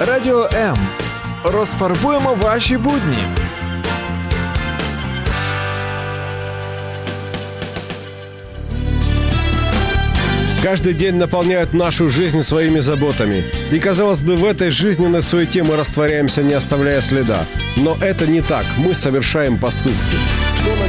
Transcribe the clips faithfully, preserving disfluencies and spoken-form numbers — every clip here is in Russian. Радіо М. Розфарбуємо ваші будні. Каждый день наполняют нашу жизнь своими заботами. И, казалось бы, в этой жизненной суете мы растворяемся, не оставляя следа. Но это не так. Мы совершаем поступки. Что нам...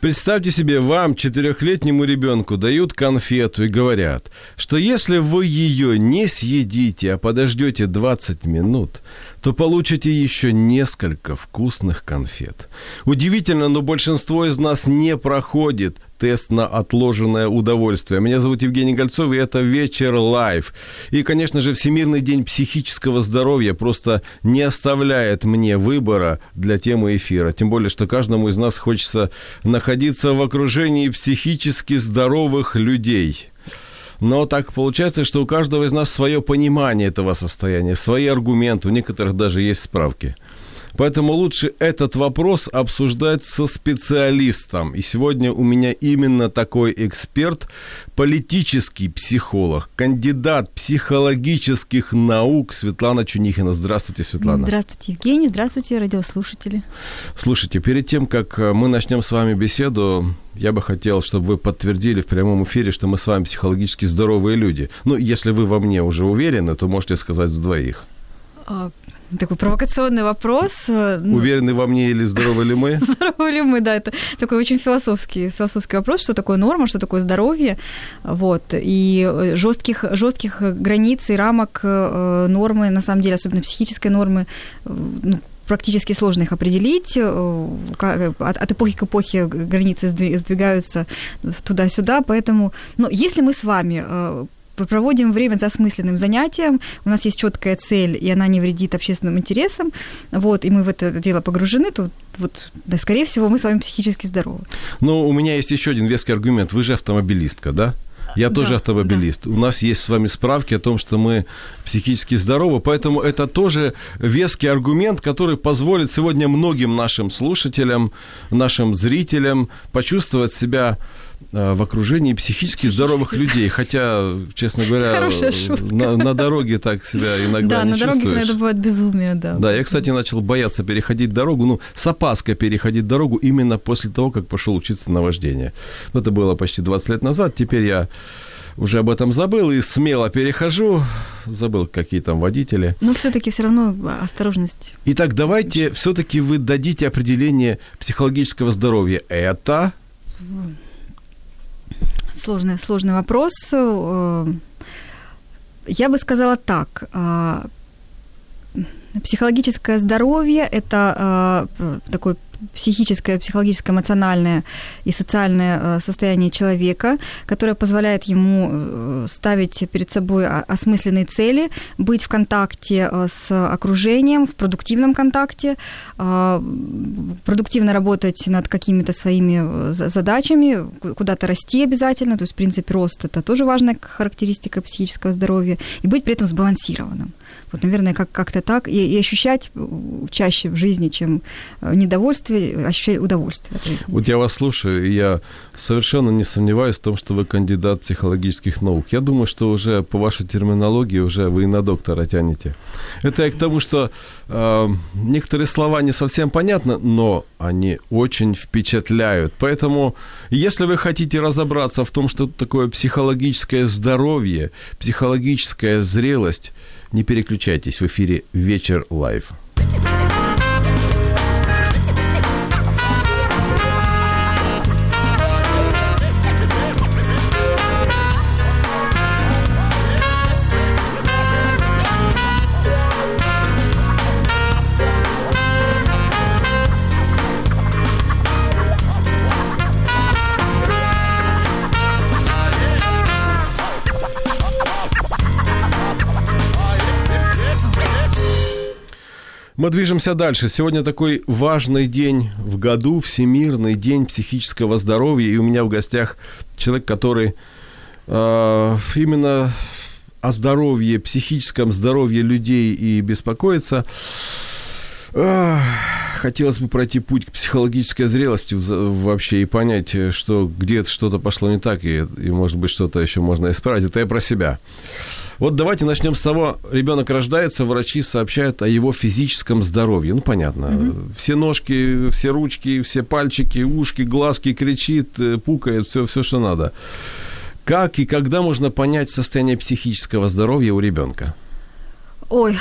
Представьте себе, вам, четырехлетнему ребенку, дают конфету и говорят, что если вы ее не съедите, а подождете двадцать минут, то получите еще несколько вкусных конфет. Удивительно, но большинство из нас не проходит тест на отложенное удовольствие. Меня зовут Евгений Гольцов, и это «Вечер лайв». И, конечно же, Всемирный день психического здоровья просто не оставляет мне выбора для темы эфира. Тем более, что каждому из нас хочется находиться в окружении психически здоровых людей. Но так получается, что у каждого из нас свое понимание этого состояния, свои аргументы, у некоторых даже есть справки. Поэтому лучше этот вопрос обсуждать со специалистом. И сегодня у меня именно такой эксперт, политический психолог, кандидат психологических наук Светлана Чунихина. Здравствуйте, Светлана. Здравствуйте, Евгений. Здравствуйте, радиослушатели. Слушайте, перед тем, как мы начнем с вами беседу, я бы хотел, чтобы вы подтвердили в прямом эфире, что мы с вами психологически здоровые люди. Ну, если вы во мне уже уверены, то можете сказать за двоих. Такой провокационный вопрос. Уверены во мне или здоровы ли мы? Здоровы ли мы, да. Это такой очень философский, философский вопрос, что такое норма, что такое здоровье. Вот. И жестких, жестких границ и рамок нормы, на самом деле, особенно психической нормы, ну, практически сложно их определить. От эпохи к эпохе границы сдвигаются туда-сюда. Поэтому, но если мы с вами... проводим время за осмысленным занятием, у нас есть чёткая цель, и она не вредит общественным интересам, вот, и мы в это дело погружены, то вот, да, скорее всего, мы с вами психически здоровы. Но у меня есть ещё один веский аргумент. Вы же автомобилистка, да? Я тоже да, автомобилист. Да. У нас есть с вами справки о том, что мы психически здоровы, поэтому это тоже веский аргумент, который позволит сегодня многим нашим слушателям, нашим зрителям почувствовать себя в окружении психически здоровых людей. Хотя, честно говоря, на, на дороге так себя иногда да, не чувствуешь. Да, на дороге иногда бывает безумие, да. Да, я, кстати, начал бояться переходить дорогу, ну, с опаской переходить дорогу именно после того, как пошел учиться на вождение. Это было почти двадцать лет назад, теперь я уже об этом забыл и смело перехожу. Забыл, какие там водители. Но всё-таки всё равно осторожность. Итак, давайте всё-таки вы дадите определение психологического здоровья. Это... Сложный, сложный вопрос. Я бы сказала так. Психологическое здоровье – это такое психическое, психологическое, эмоциональное и социальное состояние человека, которое позволяет ему ставить перед собой осмысленные цели, быть в контакте с окружением, в продуктивном контакте, продуктивно работать над какими-то своими задачами, куда-то расти обязательно, то есть, в принципе, рост – это тоже важная характеристика психического здоровья, и быть при этом сбалансированным. Вот, наверное, как- как-то так. И, и ощущать чаще в жизни, чем недовольствие, ощущать удовольствие от жизни. Вот я вас слушаю, и я совершенно не сомневаюсь в том, что вы кандидат психологических наук. Я думаю, что уже по вашей терминологии уже вы и на доктора тянете. Это я к тому, что э, некоторые слова не совсем понятны, но они очень впечатляют. Поэтому, если вы хотите разобраться в том, что такое психологическое здоровье, психологическая зрелость, не переключайтесь, в эфире «Вечер лайв». Мы движемся дальше. Сегодня такой важный день в году, Всемирный день психического здоровья. И у меня в гостях человек, который э, именно о здоровье, психическом здоровье людей и беспокоится. Э, хотелось бы пройти путь к психологической зрелости вообще и понять, что где-то что-то пошло не так, и, и может быть, что-то еще можно исправить. Это я про себя. Вот давайте начнем с того, ребенок рождается, врачи сообщают о его физическом здоровье. Ну, понятно. Mm-hmm. Все ножки, все ручки, все пальчики, ушки, глазки, кричит, пукает, все, все, что надо. Как и когда можно понять состояние психического здоровья у ребенка? Ой,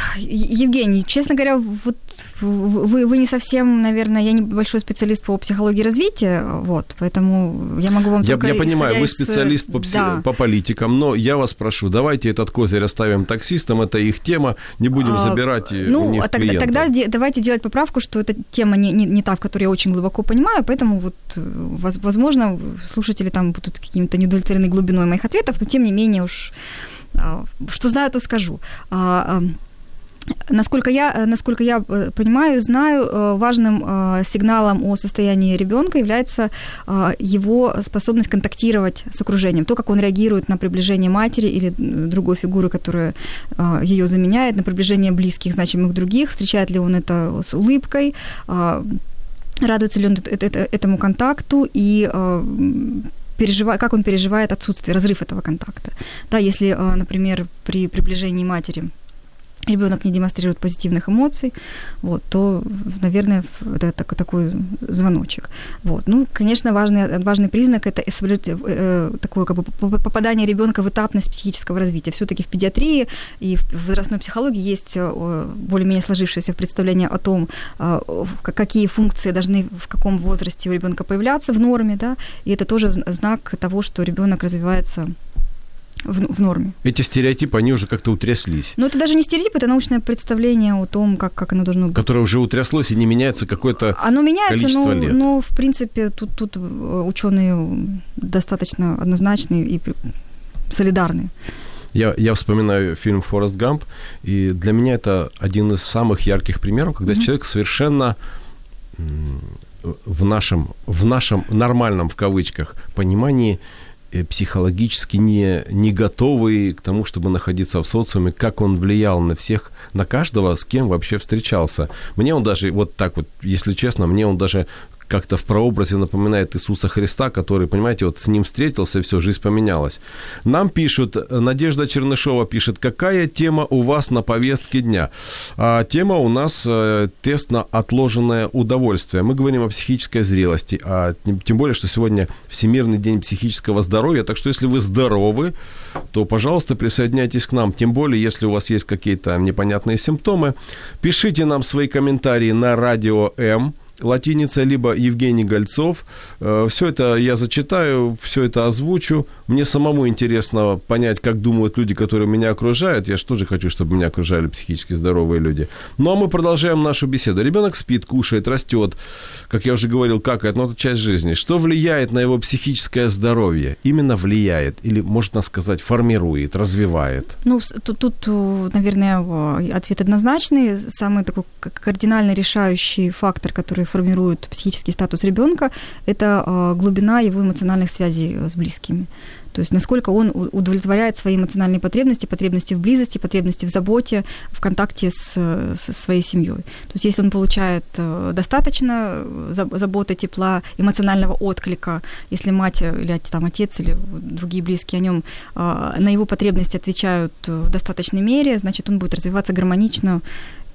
Евгений, честно говоря, вот вы, вы не совсем, наверное, я небольшой специалист по психологии развития, вот, поэтому я могу вам я, только... Я понимаю, вы специалист из... по, пси... да. по политикам, но я вас прошу, давайте этот козырь оставим таксистам, это их тема, не будем забирать а, ну, у них клиентов. Ну, тогда де- давайте делать поправку, что эта тема не, не, не та, в которой я очень глубоко понимаю, поэтому вот, возможно, слушатели там будут какими-то неудовлетворены глубиной моих ответов, но тем не менее уж... Что знаю, то скажу. Насколько я, насколько я понимаю, знаю, важным сигналом о состоянии ребёнка является его способность контактировать с окружением, то, как он реагирует на приближение матери или другой фигуры, которая её заменяет, на приближение близких, значимых других, встречает ли он это с улыбкой, радуется ли он этому контакту и... Пережива... как он переживает отсутствие, разрыв этого контакта. Да, если, например, при приближении матери ребёнок не демонстрирует позитивных эмоций, вот, то, наверное, это такой звоночек. Вот. Ну, конечно, важный, важный признак – это такое, как бы, попадание ребёнка в этапность психического развития. Всё-таки в педиатрии и в возрастной психологии есть более-менее сложившееся представление о том, какие функции должны в каком возрасте у ребёнка появляться в норме, да? И это тоже знак того, что ребёнок развивается В, в норме. Эти стереотипы, они уже как-то утряслись. Но это даже не стереотип, это научное представление о том, как, как оно должно быть. Которое уже утряслось и не меняется какое-то оно меняется, количество но, лет. Но, в принципе, тут, тут учёные достаточно однозначные и солидарные. Я, я вспоминаю фильм «Форрест Гамп», и для меня это один из самых ярких примеров, когда mm-hmm. человек совершенно... в нашем, в нашем нормальном, в кавычках, понимании психологически не, не готовый к тому, чтобы находиться в социуме, как он влиял на всех, на каждого, с кем вообще встречался. Мне он даже, вот так вот, если честно, мне он даже как-то в прообразе напоминает Иисуса Христа, который, понимаете, вот с ним встретился, и всё, жизнь поменялась. Нам пишут, Надежда Чернышова пишет, какая тема у вас на повестке дня? А тема у нас э, тест на отложенное удовольствие. Мы говорим о психической зрелости, а тем более, что сегодня Всемирный день психического здоровья, так что если вы здоровы, то, пожалуйста, присоединяйтесь к нам, тем более, если у вас есть какие-то непонятные симптомы. Пишите нам свои комментарии на Радио М, латиница, либо Евгений Гольцов. Все это я зачитаю, все это озвучу. Мне самому интересно понять, как думают люди, которые меня окружают. Я же тоже хочу, чтобы меня окружали психически здоровые люди. Ну, а мы продолжаем нашу беседу. Ребенок спит, кушает, растет, как я уже говорил, какает, но это часть жизни. Что влияет на его психическое здоровье? Именно влияет, или, можно сказать, формирует, развивает? Ну, тут, тут, наверное, ответ однозначный. Самый такой кардинально решающий фактор, который формирует психический статус ребёнка, это глубина его эмоциональных связей с близкими. То есть насколько он удовлетворяет свои эмоциональные потребности, потребности в близости, потребности в заботе, в контакте с, с своей семьёй. То есть если он получает достаточно заботы, тепла, эмоционального отклика, если мать или там, отец или другие близкие о нём на его потребности отвечают в достаточной мере, значит, он будет развиваться гармонично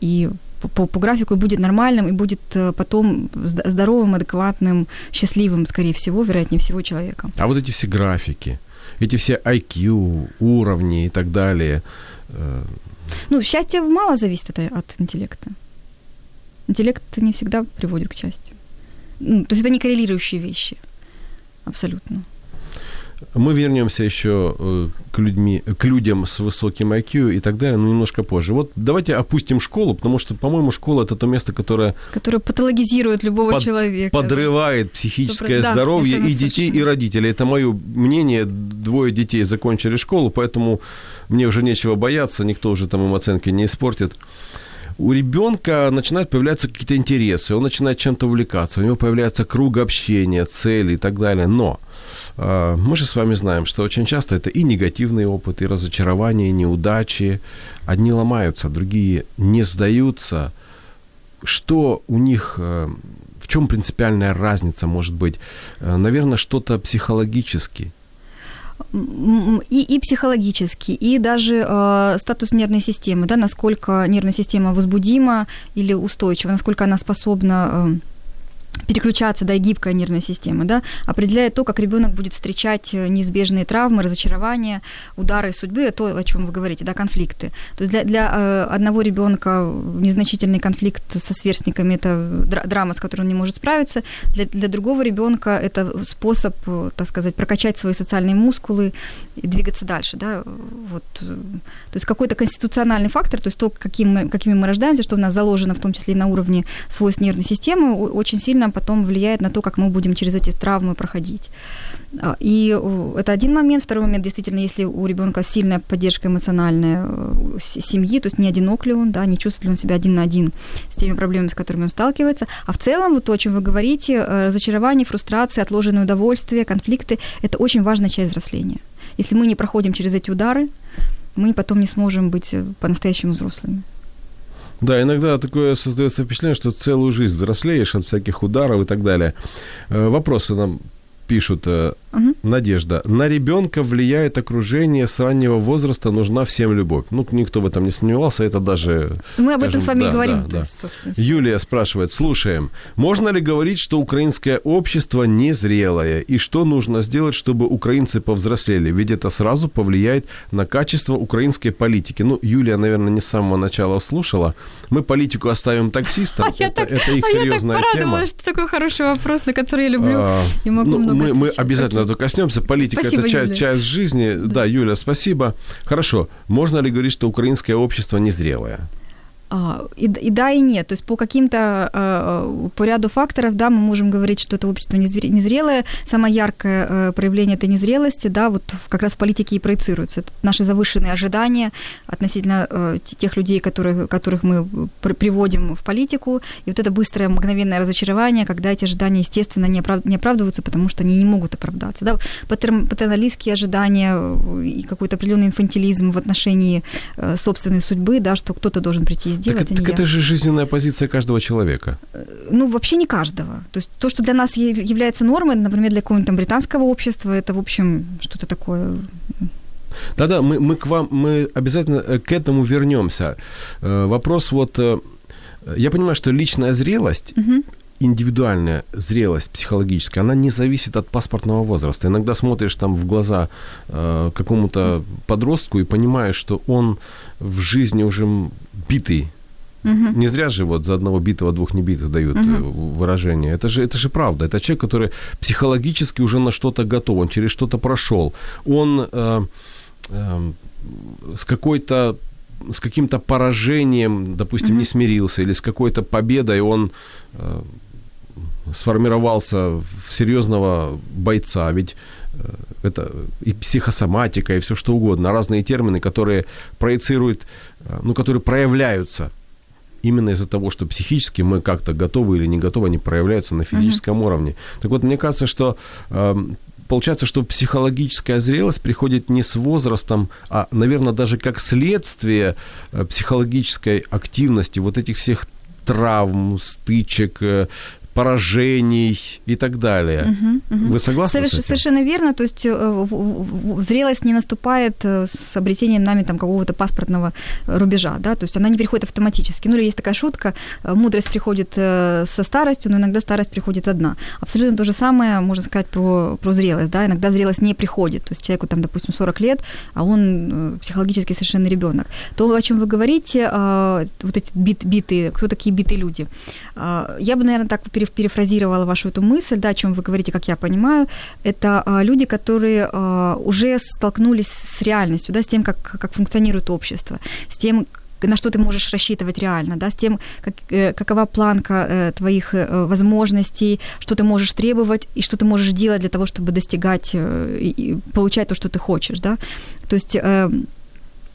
и По, по графику будет нормальным и будет потом здоровым, адекватным, счастливым, скорее всего, вероятнее всего, человеком. А вот эти все графики, эти все ай кью, уровни и так далее. Ну, счастье мало зависит от, от интеллекта. Интеллект не всегда приводит к счастью. Ну, то есть это не коррелирующие вещи. Абсолютно. Мы вернёмся ещё к, людьми, к людям с высоким ай кью и так далее, но немножко позже. Вот давайте опустим школу, потому что, по-моему, школа – это то место, которое... Которое патологизирует любого под, человека. Подрывает психическое да, здоровье и детей, совершенно. И родителей. Это моё мнение. Двое детей закончили школу, поэтому мне уже нечего бояться, никто уже там им оценки не испортит. у ребенка начинают появляться какие-то интересы, он начинает чем-то увлекаться, у него появляется круг общения, цели и так далее. Но э, мы же с вами знаем, что очень часто это и негативный опыт, и разочарования, и неудачи. Одни ломаются, другие не сдаются. Что у них... Э, в чем принципиальная разница может быть? Э, наверное, что-то психологически. И, и психологически, и даже э, статус нервной системы, да, насколько нервная система возбудима или устойчива, насколько она способна э, переключаться, да, и гибкая нервная система, да, определяет то, как ребёнок будет встречать неизбежные травмы, разочарования, удары судьбы, то, о чём вы говорите, да, конфликты. То есть для, для э, одного ребёнка незначительный конфликт со сверстниками – это драма, с которой он не может справиться, для, для другого ребёнка это способ, так сказать, прокачать свои социальные мускулы и двигаться дальше, да, вот. То есть какой-то конституциональный фактор, то есть то, каким мы, какими мы рождаемся, что у нас заложено в том числе и на уровне свойств нервной системы, очень сильно потом влияет на то, как мы будем через эти травмы проходить. И это один момент. Второй момент, действительно, если у ребёнка сильная поддержка эмоциональная семьи, то есть не одинок ли он, да, не чувствует ли он себя один на один с теми проблемами, с которыми он сталкивается. А в целом, вот то, о чём вы говорите, разочарование, фрустрация, отложенное удовольствие, конфликты – это очень важная часть взросления. Если мы не проходим через эти удары, мы потом не сможем быть по-настоящему взрослыми. Да, иногда такое создаётся впечатление, что целую жизнь взрослеешь от всяких ударов и так далее. Вопросы нам пишут. Угу. Надежда. На ребёнка влияет окружение, с раннего возраста нужна всем любовь. Ну, никто в этом не сомневался, это даже... Мы скажем, об этом с вами да, и говорим. Да, да. То есть, собственно, Юлия спрашивает. Слушаем. Можно ли говорить, что украинское общество незрелое? И что нужно сделать, чтобы украинцы повзрослели? Ведь это сразу повлияет на качество украинской политики. Ну, Юлия, наверное, не с самого начала слушала. Мы политику оставим таксистам. Это их серьёзная тема. А я так порадовалась, что такой хороший вопрос, на который я люблю и могу много отвечать. Мы обязательно надо коснёмся. Политика – это часть, часть жизни. Да. да, Юля, спасибо. Хорошо. Можно ли говорить, что украинское общество незрелое? И, и да, и нет. То есть по каким-то, по ряду факторов, да, мы можем говорить, что это общество незрелое. Самое яркое проявление этой незрелости, да, вот как раз в политике и проецируется. Это наши завышенные ожидания относительно тех людей, которых, которых мы приводим в политику. И вот это быстрое, мгновенное разочарование, когда эти ожидания, естественно, не, оправ... не оправдываются, потому что они не могут оправдаться. Да. Патерналистские ожидания и какой-то определенный инфантилизм в отношении собственной судьбы, да, что кто-то должен прийти из Делать, так, так это же жизненная позиция каждого человека. Ну, вообще не каждого. То есть то, что для нас является нормой, например, для какого-нибудь там британского общества, это, в общем, что-то такое... Да-да, мы, мы к вам, мы обязательно к этому вернёмся. Вопрос вот... Я понимаю, что личная зрелость... Угу. Индивидуальная зрелость психологическая, она не зависит от паспортного возраста. Иногда смотришь там в глаза э, какому-то mm-hmm. подростку и понимаешь, что он в жизни уже битый. Mm-hmm. Не зря же вот за одного битого двух небитых дают mm-hmm. выражение. Это же, это же правда. Это человек, который психологически уже на что-то готов, он через что-то прошёл. Он э, э, с какой-то с каким-то поражением, допустим, mm-hmm. не смирился, или с какой-то победой он э, сформировался в серьёзного бойца. Ведь э, это и психосоматика, и всё что угодно, разные термины, которые проецируют, э, ну, которые проявляются именно из-за того, что психически мы как-то готовы или не готовы, они проявляются на физическом mm-hmm. уровне. Так вот, мне кажется, что... Э, Получается, что психологическая зрелость приходит не с возрастом, а, наверное, даже как следствие психологической активности, вот этих всех травм, стычек, поражений и так далее. Угу, угу. Вы согласны Соверш- с этим? Совершенно верно. То есть в- в- в- зрелость не наступает с обретением нами там, какого-то паспортного рубежа. Да? То есть она не приходит автоматически. Ну или есть такая шутка, мудрость приходит со старостью, но иногда старость приходит одна. Абсолютно то же самое можно сказать про, про зрелость. Да? Иногда зрелость не приходит. То есть человеку, там, допустим, сорок лет, а он психологически совершенно ребёнок. То, о чём вы говорите, вот эти бит- битые, кто такие битые люди? Я бы, наверное, так перефразировала вашу эту мысль, да, о чём вы говорите, как я понимаю, это а, люди, которые а, уже столкнулись с реальностью, да, с тем, как, как функционирует общество, с тем, на что ты можешь рассчитывать реально, да, с тем, как, э, какова планка э, твоих э, возможностей, что ты можешь требовать и что ты можешь делать для того, чтобы достигать э, и получать то, что ты хочешь, да. То есть... Э,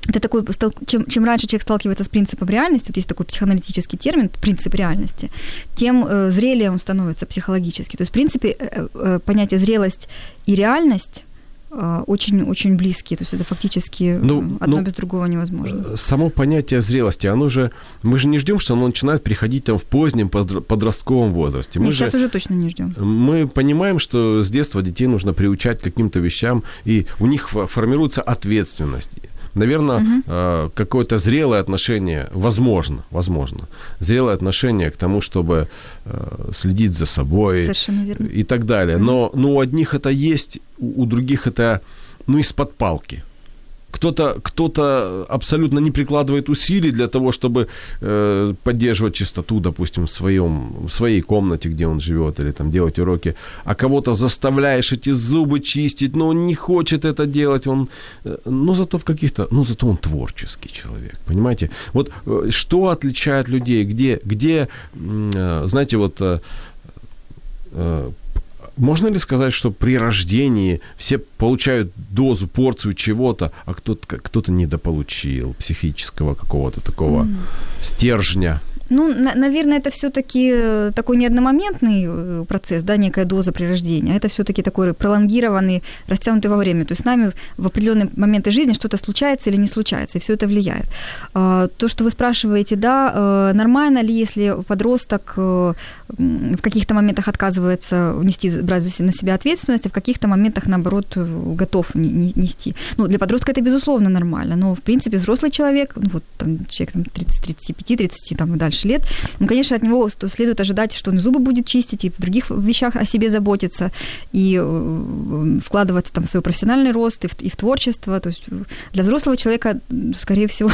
это такой, чем, чем раньше человек сталкивается с принципом реальности, вот есть такой психоаналитический термин, принцип реальности, тем э, зрелее он становится психологически. То есть, в принципе, э, э, понятие зрелость и реальность э, очень-очень близкие, то есть это фактически ну, одно ну, без другого невозможно. Само понятие зрелости, оно же, мы же не ждём, что оно начинает приходить там в позднем подростковом возрасте. Мы Нет, же, сейчас уже точно не ждём. Мы понимаем, что с детства детей нужно приучать к каким-то вещам, и у них формируется ответственность. Наверное, угу. какое-то зрелое отношение, возможно, возможно, зрелое отношение к тому, чтобы следить за собой и так далее. Но, но у одних это есть, у других это, ну, из-под палки. Кто-то, кто-то абсолютно не прикладывает усилий для того, чтобы э, поддерживать чистоту, допустим, в, своем, в своей комнате, где он живет, или там делать уроки. А кого-то заставляешь эти зубы чистить, но он не хочет это делать. Он, э, но зато в каких-то, ну, зато он творческий человек, понимаете? Вот э, что отличает людей, где, где э, знаете, вот... Э, э, можно ли сказать, что при рождении все получают дозу, порцию чего-то, а кто-то, кто-то недополучил психического какого-то такого mm. стержня? Ну, на- наверное, это всё-таки такой не одномоментный процесс, да, некая доза при рождении, а это всё-таки такой пролонгированный, растянутый во время. То есть с нами в определённые моменты жизни что-то случается или не случается, и всё это влияет. То, что вы спрашиваете, да, нормально ли, если подросток в каких-то моментах отказывается нести, брать на себя ответственность, а в каких-то моментах, наоборот, готов нести. Ну, для подростка это, безусловно, нормально, но, в принципе, взрослый человек, ну, вот, там, человек там, тридцать, тридцать пять, тридцать, там, и дальше, лет, ну, конечно, от него следует ожидать, что он зубы будет чистить и в других вещах о себе заботиться, и вкладываться там в свой профессиональный рост, и в, и в творчество. То есть для взрослого человека, скорее всего,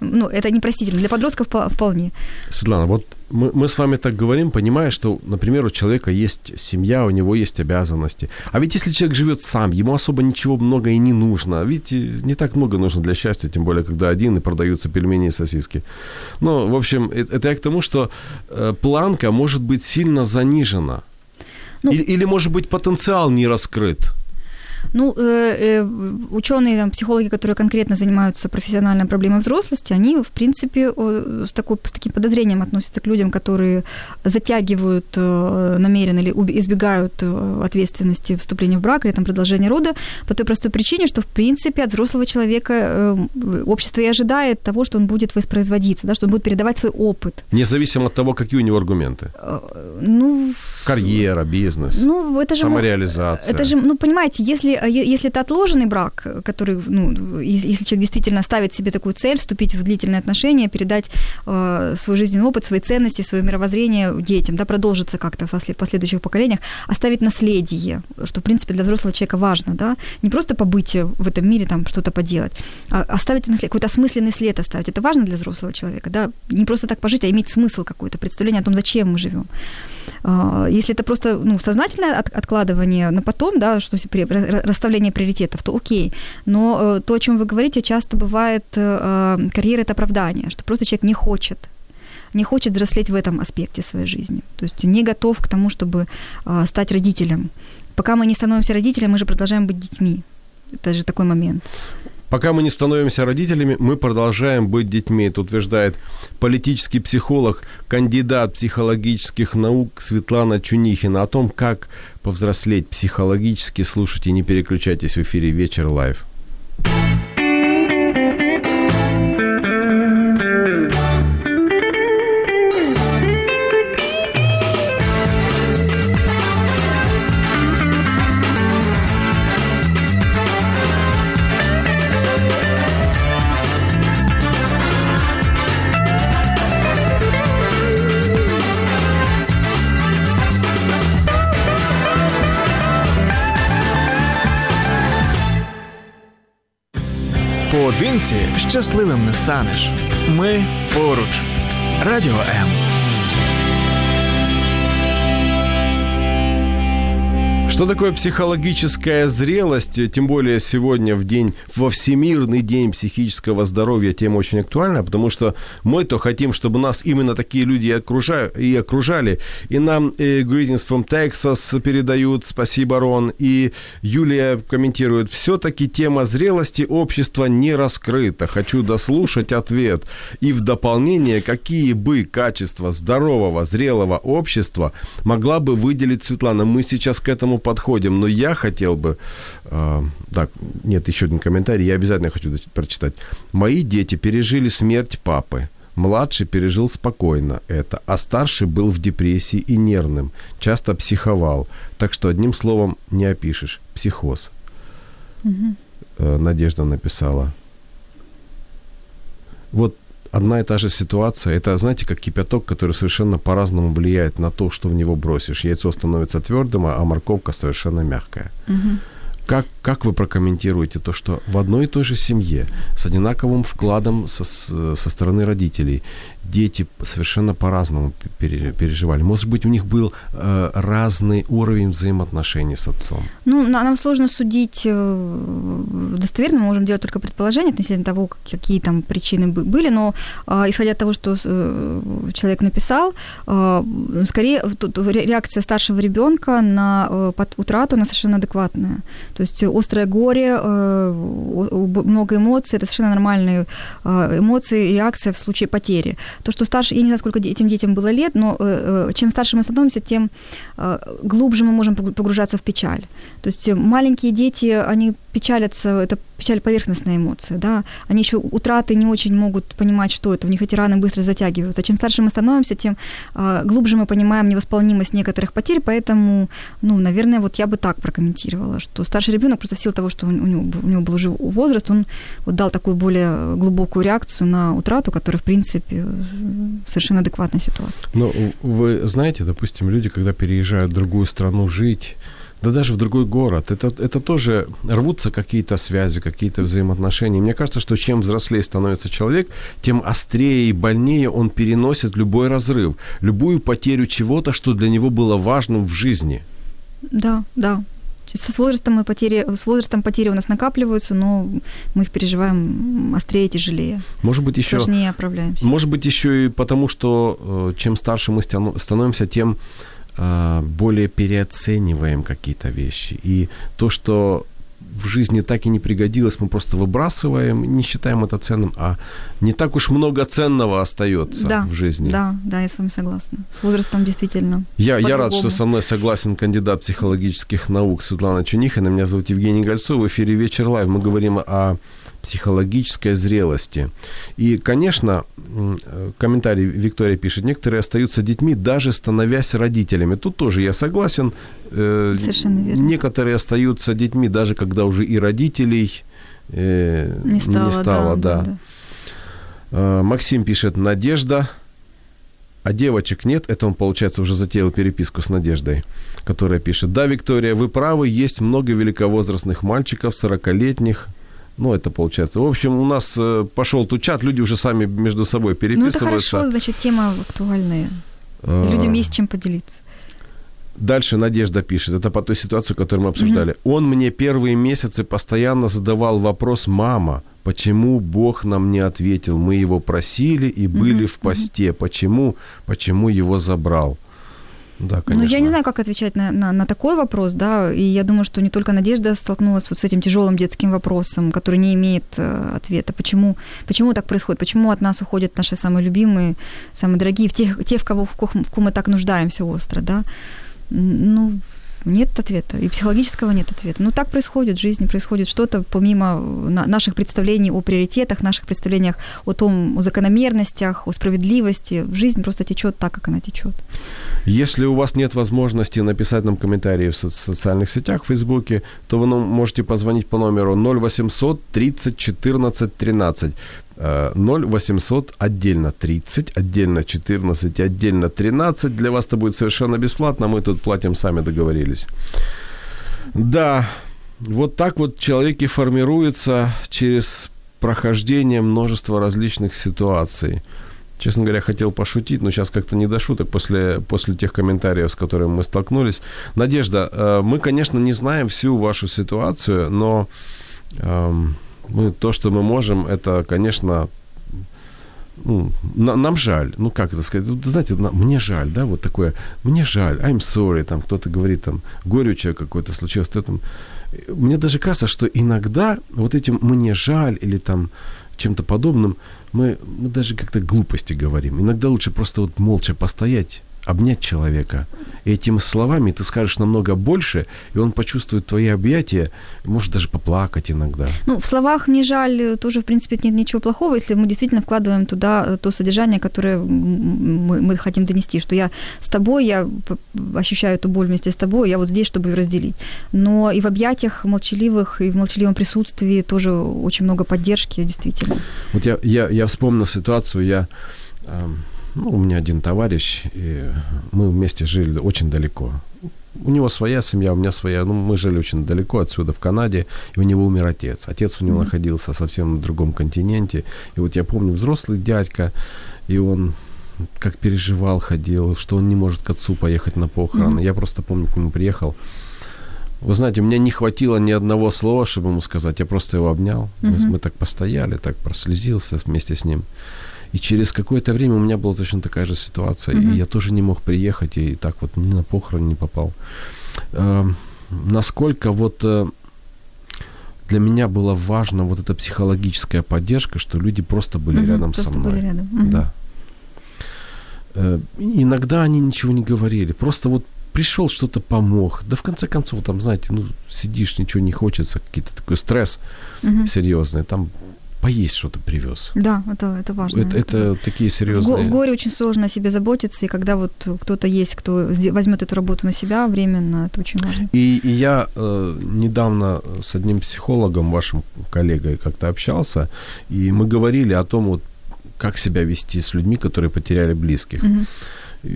ну, это непростительно. Для подростков вполне. Светлана, вот мы, мы с вами так говорим, понимая, что, например, у человека есть семья, у него есть обязанности. А ведь если человек живет сам, ему особо ничего много и не нужно. Ведь не так много нужно для счастья, тем более, когда один, и продаются пельмени и сосиски. Ну, в общем, это я к тому, что планка может быть сильно занижена. Ну, или, или, может быть, потенциал не раскрыт. Ну, ученые, там, психологи, которые конкретно занимаются профессиональной проблемой взрослости, они, в принципе, с, такой, с таким подозрением относятся к людям, которые затягивают намеренно или избегают ответственности вступления в брак или там, продолжения рода, по той простой причине, что, в принципе, от взрослого человека общество и ожидает того, что он будет воспроизводиться, да, что он будет передавать свой опыт. Независимо от того, какие у него аргументы. Ну, карьера, бизнес, ну, это же, самореализация. Это же, ну, понимаете, если Если это отложенный брак, который, ну, если человек действительно ставит себе такую цель, вступить в длительные отношения, передать э, свой жизненный опыт, свои ценности, свое мировоззрение детям, да, продолжиться как-то в последующих поколениях, оставить наследие, что, в принципе, для взрослого человека важно, да, не просто побыть в этом мире, там, что-то поделать, а оставить наследие, какой-то осмысленный след оставить. Это важно для взрослого человека, да, не просто так пожить, а иметь смысл какой-то, представление о том, зачем мы живем. Если это просто, ну, сознательное откладывание на потом, да, что расставление приоритетов, то окей. Но то, о чём вы говорите, часто бывает карьера – это оправдание, что просто человек не хочет, не хочет взрослеть в этом аспекте своей жизни. То есть не готов к тому, чтобы стать родителем. Пока мы не становимся родителями, мы же продолжаем быть детьми. Это же такой момент. Пока мы не становимся родителями, мы продолжаем быть детьми. Это утверждает политический психолог, кандидат психологических наук Светлана Чунихина. О том, как повзрослеть психологически, слушайте, не переключайтесь, в эфире «Вечер лайв». Поодинці щасливим не станеш. Ми поруч. Радіо М. Что такое психологическая зрелость? Тем более сегодня в день, во Всемирный день психического здоровья тема очень актуальна, потому что мы-то хотим, чтобы нас именно такие люди и окружали. И, окружали. И нам и Greetings from Texas передают, спасибо, Рон. И Юлия комментирует, все-таки тема зрелости общества не раскрыта. Хочу дослушать ответ. И в дополнение, какие бы качества здорового, зрелого общества могла бы выделить Светлана? Мы сейчас к этому подходим, но я хотел бы... Э, так, нет, еще один комментарий, я обязательно хочу прочитать. Мои дети пережили смерть папы. Младший пережил спокойно это, а старший был в депрессии и нервным, часто психовал. Так что одним словом не опишешь. Психоз. Угу. Э, Надежда написала. Вот одна и та же ситуация. Это, знаете, как кипяток, который совершенно по-разному влияет на то, что в него бросишь. Яйцо становится твердым, а морковка совершенно мягкая. Угу. Как, как вы прокомментируете то, что в одной и той же семье с одинаковым вкладом со, со стороны родителей дети совершенно по-разному переживали? Может быть, у них был э, разный уровень взаимоотношений с отцом? Ну, нам сложно судить достоверно, мы можем делать только предположения относительно того, какие там причины были, но э, исходя от того, что человек написал, э, скорее реакция старшего ребенка на утрату, она совершенно адекватная. То есть острое горе, много эмоций, это совершенно нормальные эмоции, реакция в случае потери. То, что старше, я не знаю, сколько этим детям было лет, но чем старше мы становимся, тем глубже мы можем погружаться в печаль. То есть маленькие дети, они печалятся, это печаль поверхностная эмоция, да, они еще утраты не очень могут понимать, что это, у них эти раны быстро затягиваются. Чем старше мы становимся, тем глубже мы понимаем невосполнимость некоторых потерь, поэтому, ну, наверное, вот я бы так прокомментировала, что старший ребенок просто в силу того, что у него, у него был уже возраст, он вот дал такую более глубокую реакцию на утрату, которая, в принципе, совершенно адекватная ситуация. Ну, вы знаете, допустим, люди, когда переезжают в другую страну жить, да даже в другой город, это, это тоже рвутся какие-то связи, какие-то взаимоотношения. Мне кажется, что чем взрослее становится человек, тем острее и больнее он переносит любой разрыв, любую потерю чего-то, что для него было важным в жизни. Да, да. С возрастом, и потери, с возрастом потери у нас накапливаются, но мы их переживаем острее, тяжелее. Может быть, еще, сложнее оправляемся. Может быть, еще и потому, что чем старше мы становимся, тем более переоцениваем какие-то вещи. И то, что в жизни так и не пригодилось, мы просто выбрасываем, не считаем это ценным, а не так уж много ценного остается, да, в жизни. Да, да, я с вами согласна. С возрастом действительно. Я, я рад, что со мной согласен кандидат психологических наук Светлана Чунихина. Меня зовут Евгений Гольцов. В эфире «Вечер лайв». Мы говорим о психологической зрелости. И, конечно, комментарий Виктория пишет, некоторые остаются детьми, даже становясь родителями. Тут тоже я согласен. Совершенно верно. Некоторые остаются детьми, даже когда уже и родителей не стало. Не стало, да, да. Да, да. Максим пишет, Надежда, а девочек нет. Это он, получается, уже затеял переписку с Надеждой, которая пишет, да, Виктория, вы правы, есть много великовозрастных мальчиков, сорокалетних. Ну, это получается. В общем, у нас пошел тут чат, люди уже сами между собой переписываются. Ну, это хорошо, значит, тема актуальная. А... Людям есть чем поделиться. Дальше Надежда пишет. Это по той ситуации, которую мы обсуждали. Mm-hmm. Он мне первые месяцы постоянно задавал вопрос, мама, почему Бог нам не ответил? Мы его просили и были mm-hmm. в посте. Mm-hmm. Почему? Почему его забрал? Да, ну, я не знаю, как отвечать на, на, на такой вопрос, да, и я думаю, что не только Надежда столкнулась вот с этим тяжелым детским вопросом, который не имеет э, ответа. Почему, почему так происходит? Почему от нас уходят наши самые любимые, самые дорогие, в тех, те, в кого, в кого, в кого мы так нуждаемся остро, да? Ну, нет ответа, и психологического нет ответа. Ну, так происходит в жизни, происходит что-то помимо наших представлений о приоритетах, наших представлениях о том, о закономерностях, о справедливости. Жизнь просто течет так, как она течет. Если у вас нет возможности написать нам комментарии в со- социальных сетях, в Фейсбуке, то вы нам можете позвонить по номеру ноль восемьсот тридцать четырнадцать тринадцать. ноль восемьсот отдельно тридцать, отдельно четырнадцать, отдельно тринадцать. Для вас это будет совершенно бесплатно. Мы тут платим, сами договорились. Да, вот так вот человек и формируется через прохождение множества различных ситуаций. честно говоря, хотел пошутить, но сейчас как-то не до шуток после, после тех комментариев, с которыми мы столкнулись. Надежда, мы, конечно, не знаем всю вашу ситуацию, но мы, то, что мы можем, это, конечно... Ну, нам жаль, ну как это сказать, знаете, мне жаль, да, вот такое, мне жаль, I'm sorry, там кто-то говорит, там, горе у человека какое-то случилось, это, там. Мне даже кажется, что иногда вот этим «мне жаль» или там чем-то подобным мы, мы даже как-то глупости говорим. Иногда лучше просто вот молча постоять, обнять человека, и этими словами ты скажешь намного больше, и он почувствует твои объятия, может даже поплакать иногда. Ну, в словах «мне жаль» тоже, в принципе, нет ничего плохого, если мы действительно вкладываем туда то содержание, которое мы, мы хотим донести, что я с тобой, я ощущаю эту боль вместе с тобой, я вот здесь, чтобы ее разделить. Но и в объятиях молчаливых, и в молчаливом присутствии тоже очень много поддержки, действительно. Вот я, я, я вспомнил ситуацию, я... Ну, у меня один товарищ, и мы вместе жили очень далеко. У него своя семья, у меня своя. Ну, мы жили очень далеко отсюда, в Канаде, и у него умер отец. Отец у него mm-hmm. находился совсем на другом континенте. И вот я помню, взрослый дядька, и он как переживал, ходил, что он не может к отцу поехать на похороны. Mm-hmm. Я просто помню, к нему приехал. Вы знаете, у меня не хватило ни одного слова, чтобы ему сказать. Я просто его обнял. Mm-hmm. Мы, мы так постояли, так прослезился вместе с ним. И через какое-то время у меня была точно такая же ситуация. Mm-hmm. И я тоже не мог приехать, и так вот ни на похороны не попал. Э, насколько вот э, для меня было важно вот эта психологическая поддержка, что люди просто были mm-hmm. рядом просто со мной. Были рядом. Mm-hmm. Да. Э, иногда они ничего не говорили. Просто вот пришел, что-то помог. Да в конце концов, там, знаете, ну, сидишь, ничего не хочется, какой-то такой стресс mm-hmm. серьезный, там... Поесть что-то привез. Да, это, это важно. Это, это такие серьезные... В горе очень сложно о себе заботиться, и когда вот кто-то есть, кто возьмет эту работу на себя временно, это очень важно. И, и я э, недавно с одним психологом, вашим коллегой, как-то общался, и мы говорили о том, вот, как себя вести с людьми, которые потеряли близких. Угу.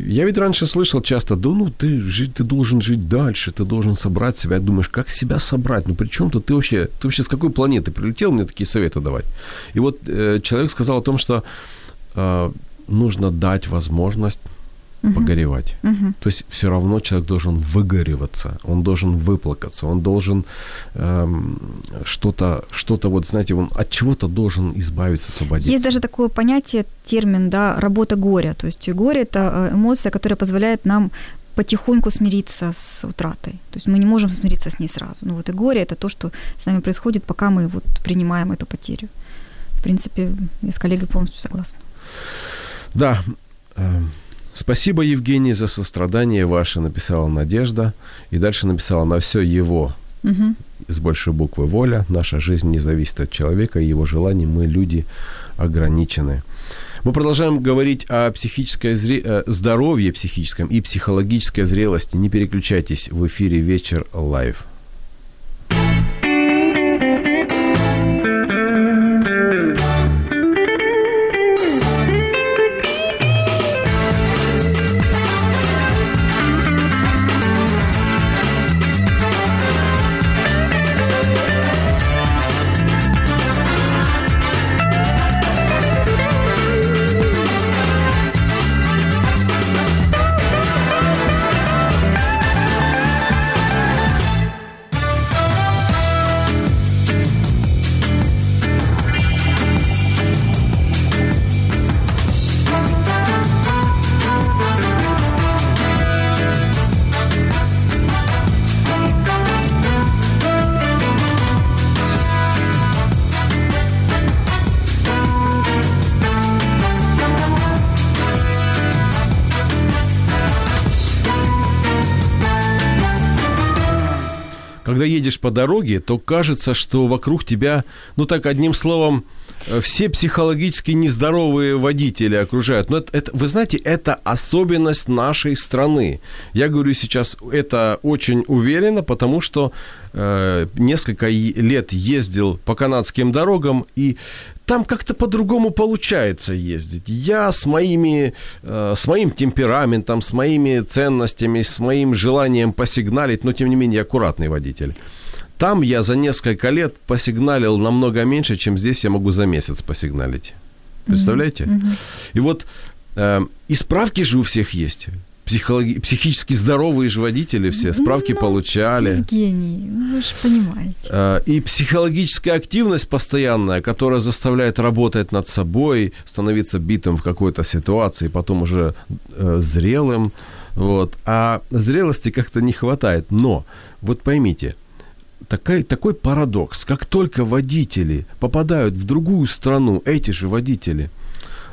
Я ведь раньше слышал часто, да ну, ты, жить, ты должен жить дальше, ты должен собрать себя. Думаешь, как себя собрать? Ну, при чем-то ты вообще, ты вообще с какой планеты прилетел мне такие советы давать? И вот э, человек сказал о том, что э, нужно дать возможность uh-huh. погоревать. Uh-huh. То есть все равно человек должен выгореваться, он должен выплакаться, он должен э, что-то, что-то, вот знаете, он от чего-то должен избавиться, освободиться. Есть даже такое понятие, термин, да, работа горя. То есть горе – это эмоция, которая позволяет нам потихоньку смириться с утратой. То есть мы не можем смириться с ней сразу. Но вот и горе – это то, что с нами происходит, пока мы вот принимаем эту потерю. В принципе, я с коллегой полностью согласна. Да. Спасибо, Евгений, за сострадание ваше, написала Надежда. И дальше написала на все его, угу. с большой буквы воля. Наша жизнь не зависит от человека и его желаний. Мы, люди, ограничены. Мы продолжаем говорить о психической зре... здоровье психическом и психологической зрелости. Не переключайтесь, в эфире «Вечер лайв». Когда едешь по дороге, то кажется, что вокруг тебя, ну так, одним словом, все психологически нездоровые водители окружают. Но это, это, вы знаете, это особенность нашей страны. Я говорю сейчас это очень уверенно, потому что э, несколько лет ездил по канадским дорогам, и там как-то по-другому получается ездить. Я с, моими, э, с моим темпераментом, с моими ценностями, с моим желанием посигналить, но, тем не менее, аккуратный водитель. Там я за несколько лет посигналил намного меньше, чем здесь я могу за месяц посигналить. Представляете? Mm-hmm. И вот э, и справки же у всех есть. Психологи- психически здоровые же водители все, справки ну, получали. Евгений, ну вы же понимаете. И психологическая активность постоянная, которая заставляет работать над собой, становиться битым в какой-то ситуации, потом уже э, зрелым. Вот. А зрелости как-то не хватает. Но вот поймите, такой, такой парадокс. Как только водители попадают в другую страну, эти же водители,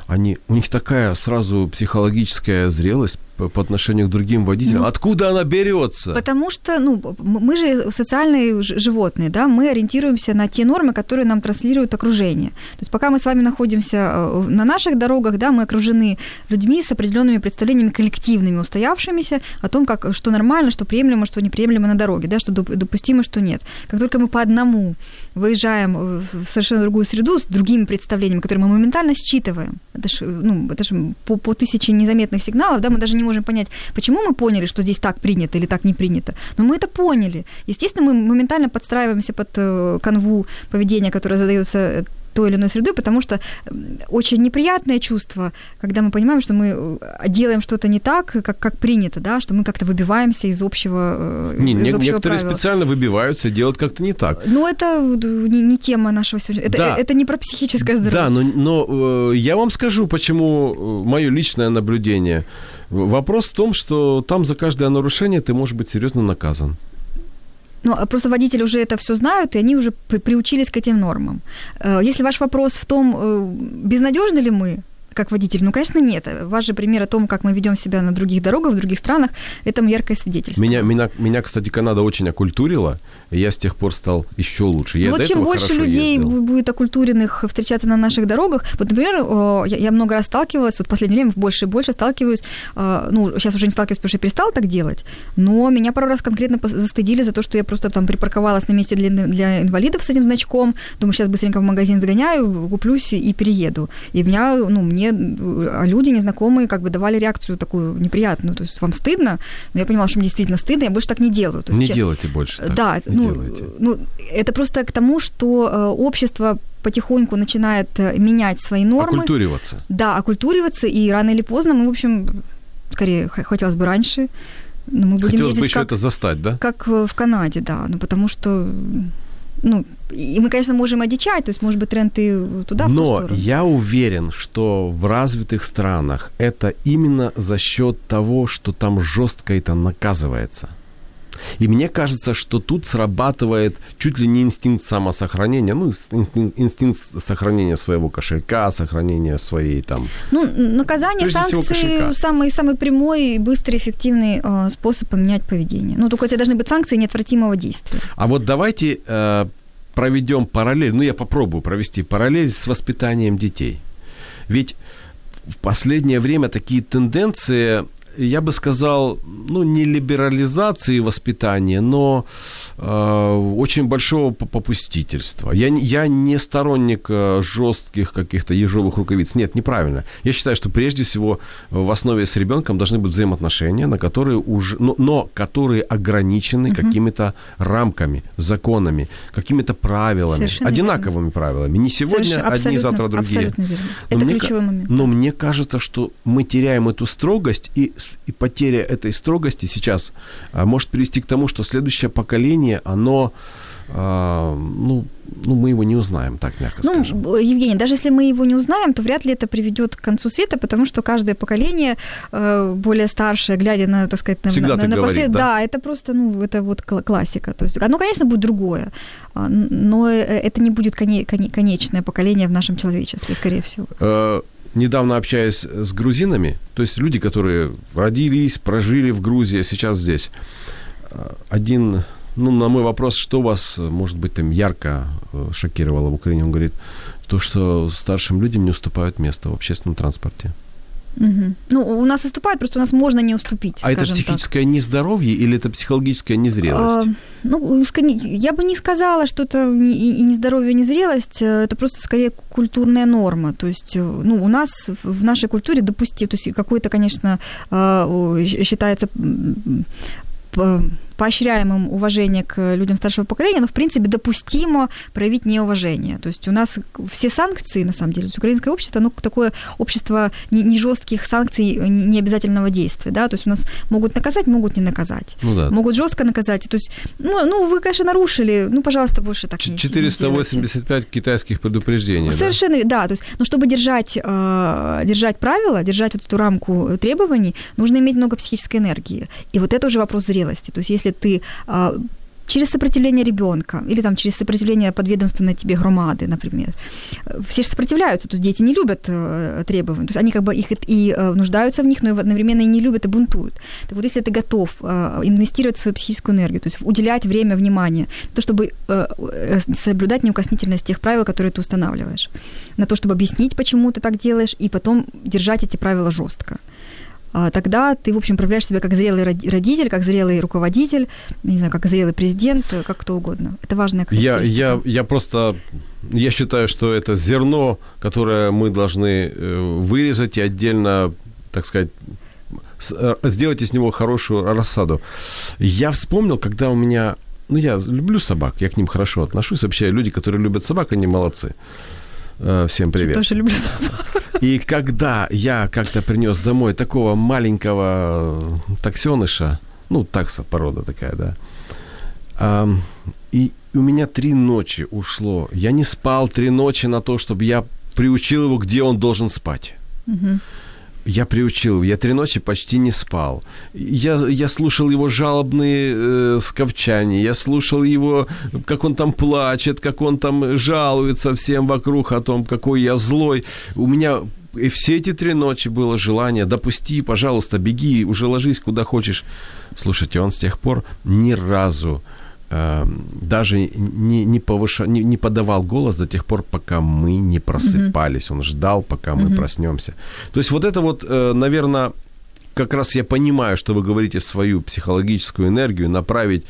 они, у них такая сразу психологическая зрелость по, по отношению к другим водителям. Ну, откуда она берётся? Потому что ну, мы же социальные животные, да, мы ориентируемся на те нормы, которые нам транслирует окружение. То есть пока мы с вами находимся на наших дорогах, да, мы окружены людьми с определенными представлениями коллективными, устоявшимися о том, как, что нормально, что приемлемо, что неприемлемо на дороге, да, что допустимо, что нет. Как только мы по одному выезжаем в совершенно другую среду с другими представлениями, которые мы моментально считываем, это же ну, по, по тысяче незаметных сигналов, да, мы даже не можем понять, почему мы поняли, что здесь так принято или так не принято. Но мы это поняли. Естественно, мы моментально подстраиваемся под канву поведения, которое задается той или иной средой, потому что очень неприятное чувство, когда мы понимаем, что мы делаем что-то не так, как, как принято, да, что мы как-то выбиваемся из общего, не, из не, общего некоторые правила. Некоторые специально выбиваются и делают как-то не так. Но это не, не тема нашего сегодня. Это, да. это не про психическое здоровье. Да, но, но я вам скажу, почему мое личное наблюдение. Вопрос в том, что там за каждое нарушение ты можешь быть серьезно наказан. Ну, просто водители уже это всё знают, и они уже приучились к этим нормам. Если ваш вопрос в том, безнадёжны ли мы как водитель, ну, конечно, нет. Ваш же пример о том, как мы ведём себя на других дорогах, в других странах, этому яркое свидетельство. Меня, меня, меня, кстати, Канада очень окультурила, и я с тех пор стал ещё лучше. Я ну, вот чем больше людей ездил. Будет окультуренных встречаться на наших дорогах, вот, например, я много раз сталкивалась, вот в последнее время больше и больше сталкиваюсь, ну, сейчас уже не сталкиваюсь, потому что я перестала так делать, но меня пару раз конкретно застыдили за то, что я просто там припарковалась на месте для, для инвалидов с этим значком, думаю, сейчас быстренько в магазин сгоняю, куплюсь и перееду. И меня, ну, мне люди незнакомые как бы давали реакцию такую неприятную, то есть вам стыдно, но я понимала, что мне действительно стыдно, я больше так не делаю. То есть, не делайте больше так, да, не ну, делайте. Ну, это просто к тому, что общество потихоньку начинает менять свои нормы. Окультуриваться. Да, окультуриваться, и рано или поздно мы, в общем, скорее, хотелось бы раньше, но мы будем хотелось ездить бы как, это застать, да? Как в Канаде, да, ну, потому что... Ну, и мы, конечно, можем одичать, то есть, может быть, тренд и туда, в ту сторону. Но я уверен, что в развитых странах это именно за счёт того, что там жёстко это наказывается. И мне кажется, что тут срабатывает чуть ли не инстинкт самосохранения, ну, инстинкт сохранения своего кошелька, сохранения своей там... Ну, наказание, санкции, самый, самый прямой и быстрый, эффективный э, способ поменять поведение. Ну, только это должны быть санкции неотвратимого действия. А вот давайте э, проведём параллель, ну, я попробую провести параллель с воспитанием детей. Ведь в последнее время такие тенденции... Я бы сказал, ну, не либерализации воспитания, но э, очень большого попустительства. Я, я не сторонник жёстких каких-то ежовых рукавиц. Нет, неправильно. Я считаю, что прежде всего в основе с ребёнком должны быть взаимоотношения, на которые уже, но, но которые ограничены угу. какими-то рамками, законами, какими-то правилами, совершенно одинаковыми верно. Правилами. Не сегодня Совершенно, одни, завтра другие. Абсолютно верно. Но это мне, ключевой момент. Но мне кажется, что мы теряем эту строгость, и И потеря этой строгости сейчас может привести к тому, что следующее поколение, оно, ну, ну мы его не узнаем, так мягко ну, скажем. Евгений, даже если мы его не узнаем, то вряд ли это приведёт к концу света, потому что каждое поколение более старшее, глядя на, так сказать, на, на, на говорит, послед... да? да, это просто, ну, это вот классика. То есть, оно, конечно, будет другое, но это не будет конечное поколение в нашем человечестве, скорее всего. Недавно общаясь с грузинами, то есть люди, которые родились, прожили в Грузии, сейчас здесь. Один, ну, на мой вопрос, что вас, может быть, там ярко шокировало в Украине, он говорит, то, что старшим людям не уступают место в общественном транспорте. Угу. Ну, у нас уступают, просто у нас можно не уступить. А это психическое так. нездоровье или это психологическая незрелость? А, ну, я бы не сказала, что это и нездоровье, и незрелость. Это просто, скорее, культурная норма. То есть, ну, у нас, в нашей культуре допустим, то есть, какой-то, конечно, считается... поощряем им уважение к людям старшего поколения, но, в принципе, допустимо проявить неуважение. То есть у нас все санкции, на самом деле, украинское общество, оно такое общество не, не жестких санкций, не обязательного действия, да, то есть у нас могут наказать, могут не наказать, ну, да. могут жестко наказать, то есть, ну, ну, вы, конечно, нарушили, ну, пожалуйста, больше так не делайте. четыреста восемьдесят пять китайских предупреждений. Совершенно, да, да то есть, но чтобы держать, держать правила, держать вот эту рамку требований, нужно иметь много психической энергии, и вот это уже вопрос зрелости, то есть если ты а, через сопротивление ребёнка или там, через сопротивление подведомственной тебе громады, например, все же сопротивляются, то есть дети не любят э, требований, то есть они как бы их и э, нуждаются в них, но и одновременно и не любят, и бунтуют. Так вот, если ты готов э, инвестировать в свою психическую энергию, то есть уделять время, внимание, то чтобы э, соблюдать неукоснительность тех правил, которые ты устанавливаешь, на то, чтобы объяснить, почему ты так делаешь, и потом держать эти правила жёстко. Тогда ты, в общем, проявляешь себя как зрелый родитель, как зрелый руководитель, не знаю, как зрелый президент, как кто угодно. Это важная характеристика. Я, я, я просто я считаю, что это зерно, которое мы должны вырезать и отдельно, так сказать, сделать из него хорошую рассаду. Я вспомнил, когда у меня... Ну, я люблю собак, я к ним хорошо отношусь. Вообще, люди, которые любят собак, они молодцы. Всем привет. Я тоже люблю собак. И когда я как-то принёс домой такого маленького таксёныша, ну, такса, порода такая, да, и у меня три ночи ушло. Я не спал три ночи на то, чтобы я приучил его, где он должен спать. Угу. Я приучил, я три ночи почти не спал. Я, я слушал его жалобные э, сковчания, я слушал его, как он там плачет, как он там жалуется всем вокруг о том, какой я злой. У меня и все эти три ночи было желание, допусти, пожалуйста, беги, уже ложись куда хочешь. Слушайте, он с тех пор ни разу э, даже не, не, повыша, не, не подавал голос до тех пор, пока мы не просыпались. Mm-hmm. Он ждал, пока mm-hmm. мы проснемся. То есть вот это вот, э, наверное, как раз я понимаю, что вы говорите, свою психологическую энергию направить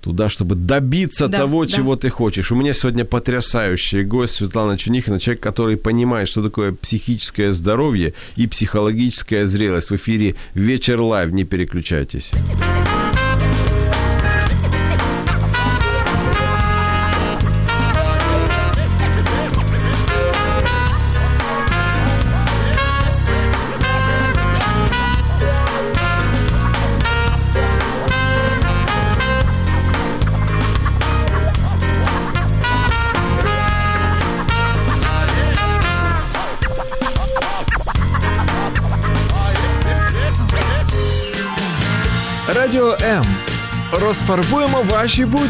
туда, чтобы добиться да, того, да. чего ты хочешь. У меня сегодня потрясающий гость Светлана Чунихина, человек, который понимает, что такое психическое здоровье и психологическая зрелость. В эфире «Вечер лайв», не переключайтесь. Радіо М. Розфарбуємо ваші будні.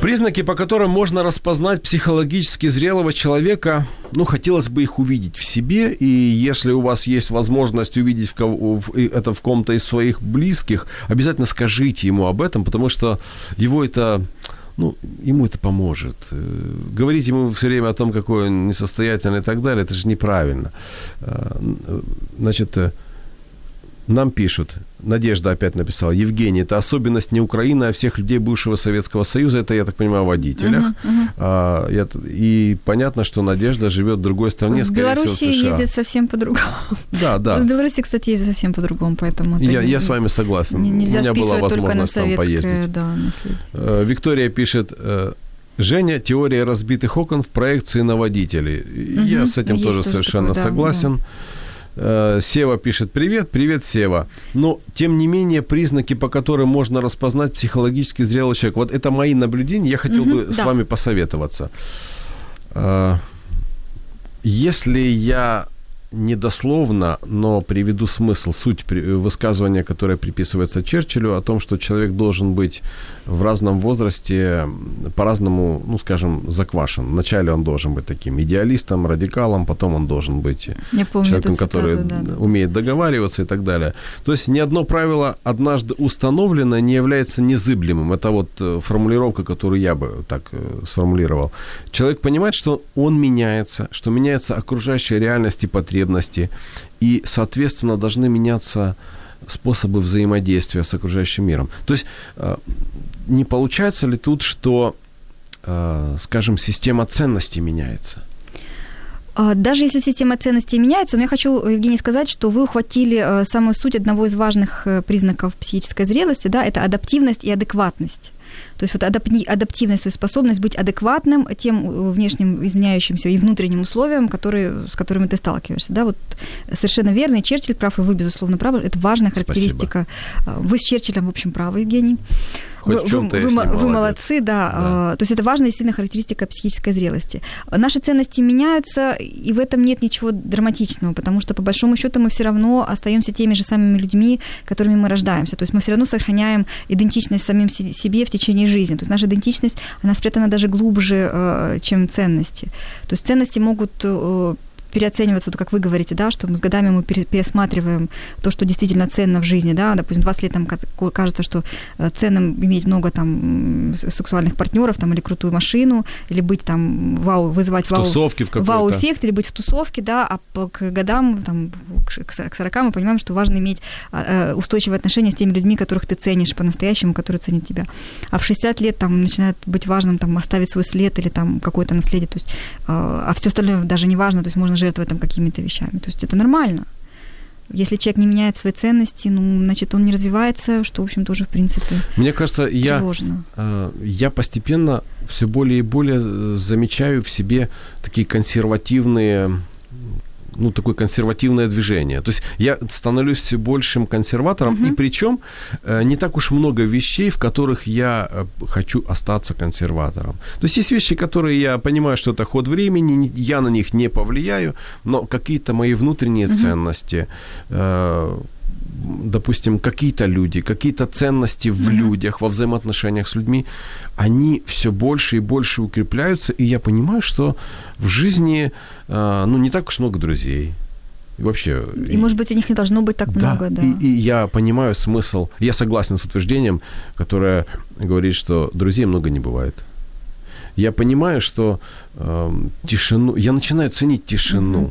Признаки, по которым можно распознать психологически зрелого человека, ну, хотелось бы их увидеть в себе, и если у вас есть возможность увидеть в кого, в, это в ком-то из своих близких, обязательно скажите ему об этом, потому что его это... Ну, ему это поможет. Говорить ему все время о том, какой он несостоятельный и так далее, это же неправильно. Значит, нам пишут, Надежда опять написала, Евгений, это особенность не Украины, а всех людей бывшего Советского Союза, это, я так понимаю, о водителях. Uh-huh, uh-huh. И понятно, что Надежда живет в другой стране, в скорее всего, в США. В Беларуси ездит совсем по-другому. Да, да. В Беларуси, кстати, ездит совсем по-другому, поэтому... Я, не, я с вами согласен. Нельзя У меня была возможность там поездить. Да, Виктория пишет... Женя, теория разбитых окон в проекции на водителей. Uh-huh. Я с этим Есть тоже совершенно такое, да, согласен. Да. Сева пишет «Привет, привет, Сева». Но, тем не менее, признаки, по которым можно распознать психологически зрелый человек. Вот это мои наблюдения, я хотел mm-hmm, бы да. с вами посоветоваться. Если я недословно, но приведу смысл, суть высказывания, которое приписывается Черчиллю, о том, что человек должен быть в разном возрасте по-разному, ну, скажем, заквашен. Вначале он должен быть таким идеалистом, радикалом, потом он должен быть помню, человеком, который цитату, да, да. умеет договариваться и так далее. То есть ни одно правило, однажды установленное, не является незыблемым. Это вот формулировка, которую я бы так сформулировал. Человек понимает, что он меняется, что меняется окружающая реальность и потребность, и, соответственно, должны меняться способы взаимодействия с окружающим миром. То есть не получается ли тут, что, скажем, система ценностей меняется? Даже если система ценностей меняется, но я хочу, Евгений, сказать, что вы ухватили самую суть одного из важных признаков психической зрелости, да, это адаптивность и адекватность. То есть вот адаптивность, то есть способность быть адекватным тем внешним изменяющимся и внутренним условиям, которые, с которыми ты сталкиваешься. Да, вот совершенно верно, и Черчилль прав, и вы, безусловно, правы. Это важная характеристика. Спасибо. Вы с Черчиллем, в общем, правы, Евгений. Вы, вы, вы, вы молодцы, да. да. То есть это важная и сильная характеристика психической зрелости. Наши ценности меняются, и в этом нет ничего драматичного, потому что, по большому счету, мы все равно остаемся теми же самыми людьми, которыми мы рождаемся. То есть мы все равно сохраняем идентичность самим себе в течение жизни. То есть наша идентичность, она спрятана даже глубже, чем ценности. То есть ценности могут переоцениваться, вот как вы говорите, да, что мы с годами мы пересматриваем то, что действительно ценно в жизни, да, допустим, двадцать лет нам кажется, что ценным иметь много там сексуальных партнеров, там, или крутую машину, или быть там, вау, вызывать вау, вау-эффект, или быть в тусовке, да, а к годам, там, к сорока мы понимаем, что важно иметь устойчивые отношения с теми людьми, которых ты ценишь по-настоящему, которые ценят тебя. А в шестьдесят лет там начинает быть важным там оставить свой след или там какое-то наследие, то есть, а все остальное даже не важно, то есть можно жертвовать там какими-то вещами. То есть это нормально. Если человек не меняет свои ценности, ну, значит, он не развивается, что, в общем, тоже, в принципе, мне кажется, тревожно. Я, я постепенно все более и более замечаю в себе такие консервативные, ну, такое консервативное движение. То есть я становлюсь все большим консерватором, угу. и причем не так уж много вещей, в которых я хочу остаться консерватором. То есть есть вещи, которые я понимаю, что это ход времени, я на них не повлияю, но какие-то мои внутренние угу. ценности, допустим, какие-то люди, какие-то ценности в угу. людях, во взаимоотношениях с людьми, они все больше и больше укрепляются, и я понимаю, что в жизни, ну, не так уж много друзей. И вообще... И, и может быть, у них не должно быть так да, много, да. И, и я понимаю смысл, я согласен с утверждением, которое говорит, что друзей много не бывает. Я понимаю, что э, тишину... Я начинаю ценить тишину. Угу.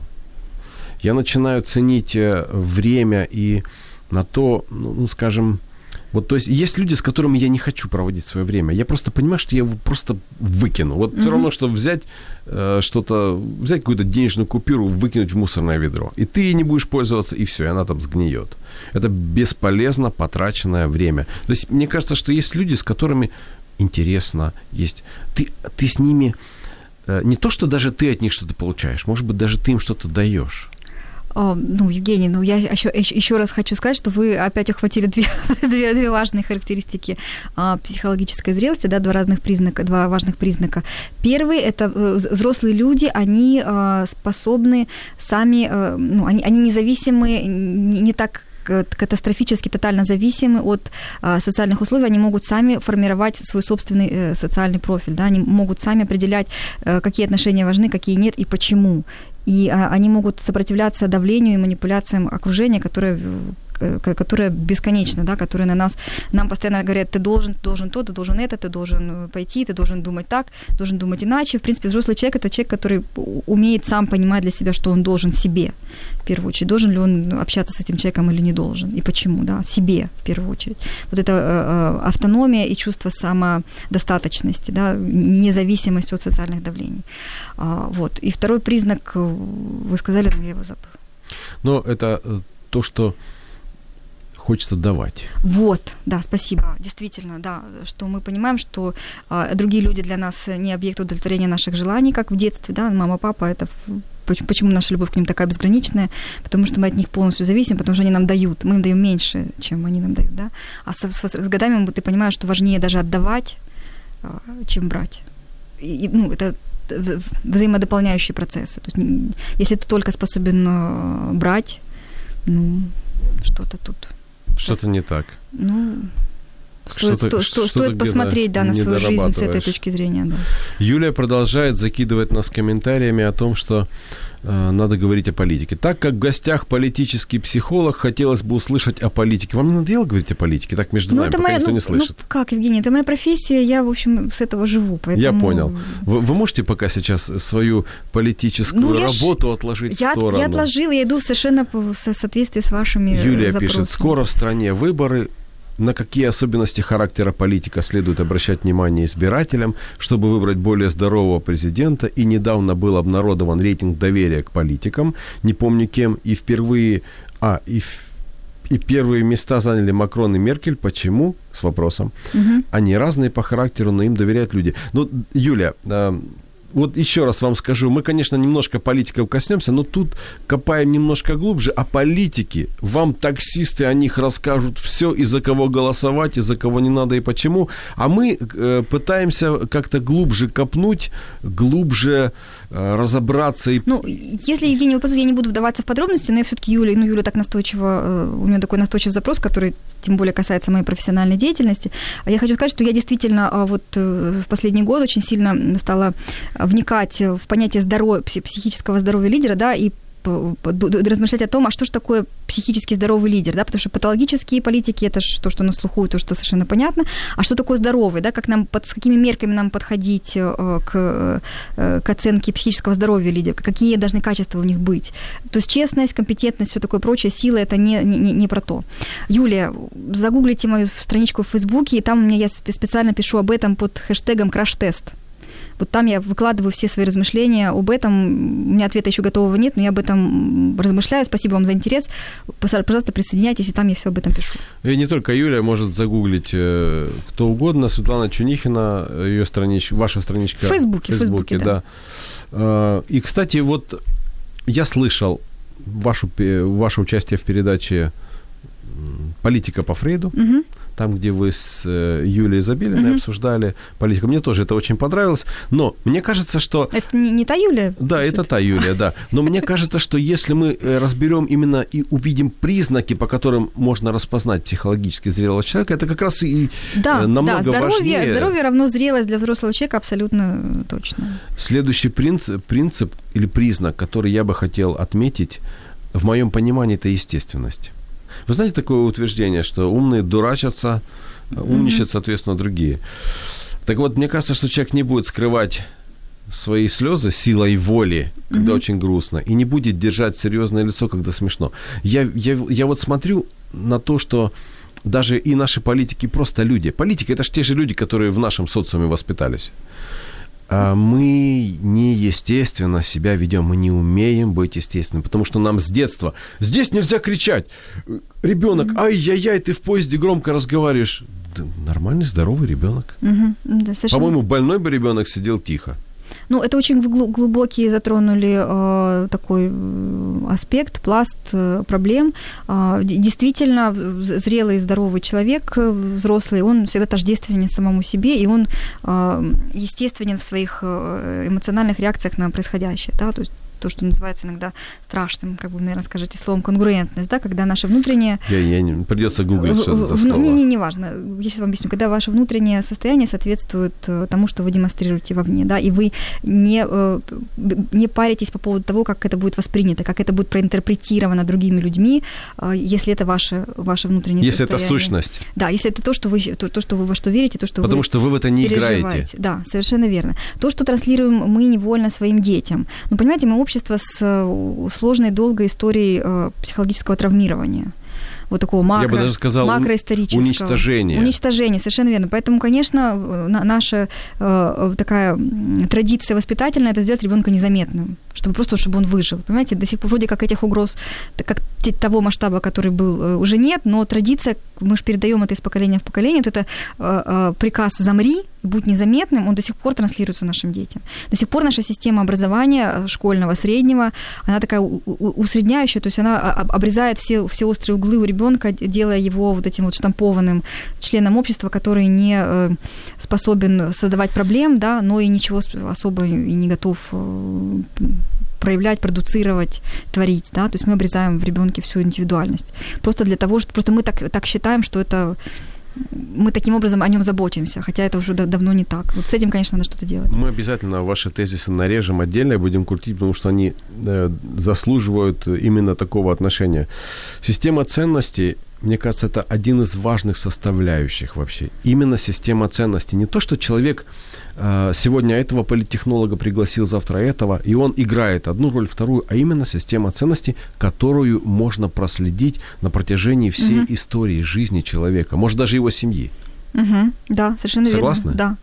Я начинаю ценить время и на то, ну, скажем... Вот, то есть есть люди, с которыми я не хочу проводить свое время. Я просто понимаю, что я его просто выкину. Вот mm-hmm. все равно, что взять э, что-то, взять какую-то денежную купюру, выкинуть в мусорное ведро. И ты ей не будешь пользоваться, и все, и она там сгниет. Это бесполезно потраченное время. То есть мне кажется, что есть люди, с которыми интересно есть. Ты, ты с ними... Э, не то, что даже ты от них что-то получаешь, может быть, даже ты им что-то даешь. О, ну, Евгений, ну я еще, еще раз хочу сказать, что вы опять ухватили две, две, две важные характеристики а, психологической зрелости, да, два разных признака, два важных признака. Первый – это взрослые люди, они а, способны сами, а, ну, они, они независимы, не, не так катастрофически тотально зависимы от а, социальных условий, они могут сами формировать свой собственный э, социальный профиль, да, они могут сами определять, э, какие отношения важны, какие нет и почему. И они могут сопротивляться давлению и манипуляциям окружения, которое, которое бесконечно, да, которое на нас, нам постоянно говорят, ты должен, ты должен то, ты должен это, ты должен пойти, ты должен думать так, должен думать иначе. В принципе, взрослый человек – это человек, который умеет сам понимать для себя, что он должен себе, в первую очередь. Должен ли он общаться с этим человеком или не должен, и почему, да, себе, в первую очередь. Вот это автономия и чувство самодостаточности, да, независимость от социальных давлений. Вот. И второй признак, вы сказали, но я его забыла. Но это то, что хочется давать. Вот, да, спасибо. Действительно, да, что мы понимаем, что э, другие люди для нас не объект удовлетворения наших желаний, как в детстве, да, мама, папа, это... Почему наша любовь к ним такая безграничная? Потому что мы от них полностью зависим, потому что они нам дают. Мы им даем меньше, чем они нам дают, да? А с, с, с годами ты понимаешь, что важнее даже отдавать, э, чем брать. И, ну, это... взаимодополняющие процессы. То есть, если ты только способен брать, ну, что-то тут... Что-то не так. Ну, что-то, стоит, что-то, стоит что-то посмотреть, да, на свою жизнь с этой точки зрения. Да. Юлия продолжает закидывать нас комментариями о том, что э, надо говорить о политике. Так как в гостях политический психолог, хотелось бы услышать о политике. Вам не надоело говорить о политике? Так между ну, нами, пока моя, никто ну, не слышит. Ну, как, Евгений, это моя профессия, я, в общем, с этого живу. Поэтому... Я понял. Вы, вы можете пока сейчас свою политическую ну, работу я, отложить я, в сторону? Я отложила, я иду совершенно в соответствии с вашими Юлия запросами. Юлия пишет, скоро в стране выборы, на какие особенности характера политика следует обращать внимание избирателям, чтобы выбрать более здорового президента, и недавно был обнародован рейтинг доверия к политикам, не помню кем, и впервые... А, и в... И первые места заняли Макрон и Меркель. Почему? С вопросом. Угу. Они разные по характеру, но им доверяют люди. Ну, Юля, э, вот еще раз вам скажу. Мы, конечно, немножко политиков коснемся, но тут копаем немножко глубже. А политики, вам таксисты о них расскажут все, и за кого голосовать, и за кого не надо, и почему. А мы э, пытаемся как-то глубже копнуть, глубже э, разобраться. И... Ну, если, Евгений, вы, по сути, я не буду вдаваться в подробности, но я все-таки Юля, ну, Юля так настойчиво, э, у меня такой настойчив запрос, который тем более касается моей профессиональной деятельности. Я хочу сказать, что я действительно э, вот э, в последний год очень сильно стала... вникать в понятие здоровья, психического здоровья лидера, да, и размышлять о том, а что же такое психически здоровый лидер, да, потому что патологические политики — это то, что на слуху, то, что совершенно понятно, а что такое здоровый, да, как нам, под, с какими мерками нам подходить к, к оценке психического здоровья лидера, какие должны качества у них быть, то есть честность, компетентность, все такое прочее, сила — это не, не, не про то. Юлия, загуглите мою страничку в Фейсбуке, и там у меня я специально пишу об этом под хэштегом «краш-тест». Вот там я выкладываю все свои размышления об этом. У меня ответа еще готового нет, но я об этом размышляю. Спасибо вам за интерес. Пожалуйста, присоединяйтесь, и там я все об этом пишу. И не только Юлия может загуглить кто угодно. Светлана Чунихина, ее страничка, ваша страничка в Фейсбуке. В Фейсбуке, да. да. И, кстати, вот я слышал вашу, ваше участие в передаче «Политика по Фрейду». Угу. Там, где вы с Юлией Забелиной mm-hmm. обсуждали политику. Мне тоже это очень понравилось. Но мне кажется, что... Это не, не та Юлия? Да, значит? Это та Юлия, да. Но мне кажется, что если мы разберем именно и увидим признаки, по которым можно распознать психологически зрелого человека, это как раз и да, намного да, здоровье, важнее. Да, здоровье равно зрелость для взрослого человека, абсолютно точно. Следующий принцип, принцип или признак, который я бы хотел отметить, в моем понимании, это естественность. Вы знаете такое утверждение, что умные дурачатся, умничают, соответственно, другие. Так вот, мне кажется, что человек не будет скрывать свои слезы силой воли, когда mm-hmm. очень грустно, и не будет держать серьезное лицо, когда смешно. Я, я, я вот смотрю на то, что даже и наши политики просто люди. Политики – это же те же люди, которые в нашем социуме воспитались. Мы неестественно себя ведем, мы не умеем быть естественными, потому что нам с детства «Здесь нельзя кричать!» Ребенок, mm-hmm. ай-яй-яй, ты в поезде громко разговариваешь. Да, нормальный, здоровый ребенок. Mm-hmm. Да, совершенно... По-моему, больной бы ребенок сидел тихо. Ну, это очень глубокий затронули э, такой аспект, пласт э, проблем. Э, действительно, зрелый, здоровый человек, взрослый, он всегда тождественен самому себе, и он э, естественен в своих эмоциональных реакциях на происходящее, да, то есть то, что называется иногда страшным, как вы, наверное, скажете, словом «конгруентность», да, когда наше внутреннее... Я, я не... Придётся гуглить, в, что это за слово. Не, не, не важно. Я сейчас вам объясню. Когда ваше внутреннее состояние соответствует тому, что вы демонстрируете вовне, да, и вы не, не паритесь по поводу того, как это будет воспринято, как это будет проинтерпретировано другими людьми, если это ваше, ваше внутреннее если состояние. Если это сущность. Да, если это то, что вы, то, то, что вы во что верите, то, что Потому вы Потому что вы в это не играете. Да, совершенно верно. То, что транслируем мы невольно своим детям. Ну, понимаете, мы общество с сложной, долгой историей психологического травмирования. Вот такого макро, я бы даже сказал, макроисторического. Уничтожение. Уничтожение, совершенно верно. Поэтому, конечно, наша такая традиция воспитательная – это сделать ребенка незаметным, чтобы просто, чтобы он выжил. Понимаете, до сих пор вроде как этих угроз, как того масштаба, который был, уже нет, но традиция, мы же передаем это из поколения в поколение, вот это приказ «замри», «будь незаметным», он до сих пор транслируется нашим детям. До сих пор наша система образования школьного, среднего, она такая усредняющая, то есть она обрезает все, все острые углы у ребенка, делая его вот этим вот штампованным членом общества, который не способен создавать проблем, да, но и ничего особо и не готов проявлять, продуцировать, творить, да, то есть мы обрезаем в ребенке всю индивидуальность. Просто для того, что просто мы так, так считаем, что это мы таким образом о нем заботимся, хотя это уже давно не так. Вот с этим, конечно, надо что-то делать. Мы обязательно ваши тезисы нарежем отдельно и будем крутить, потому что они заслуживают именно такого отношения. Система ценностей мне кажется, это один из важных составляющих вообще. Именно система ценностей. Не то, что человек э, сегодня этого политтехнолога пригласил, завтра этого, и он играет одну роль, вторую, а именно система ценностей, которую можно проследить на протяжении всей угу. истории жизни человека, может, даже его семьи. Угу. Да, совершенно Согласны? Верно. Согласны? Да.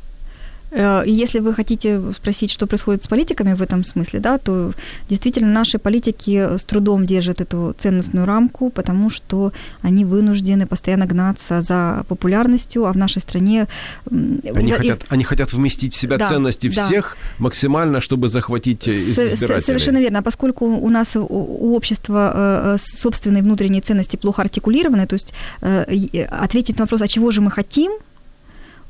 Если вы хотите спросить, что происходит с политиками в этом смысле, да, то действительно наши политики с трудом держат эту ценностную рамку, потому что они вынуждены постоянно гнаться за популярностью, а в нашей стране... Они, и... хотят, они хотят вместить в себя да, ценности да. всех максимально, чтобы захватить избирателей. Совершенно верно. Поскольку у нас у общества собственные внутренние ценности плохо артикулированы, то есть ответить на вопрос, а чего же мы хотим,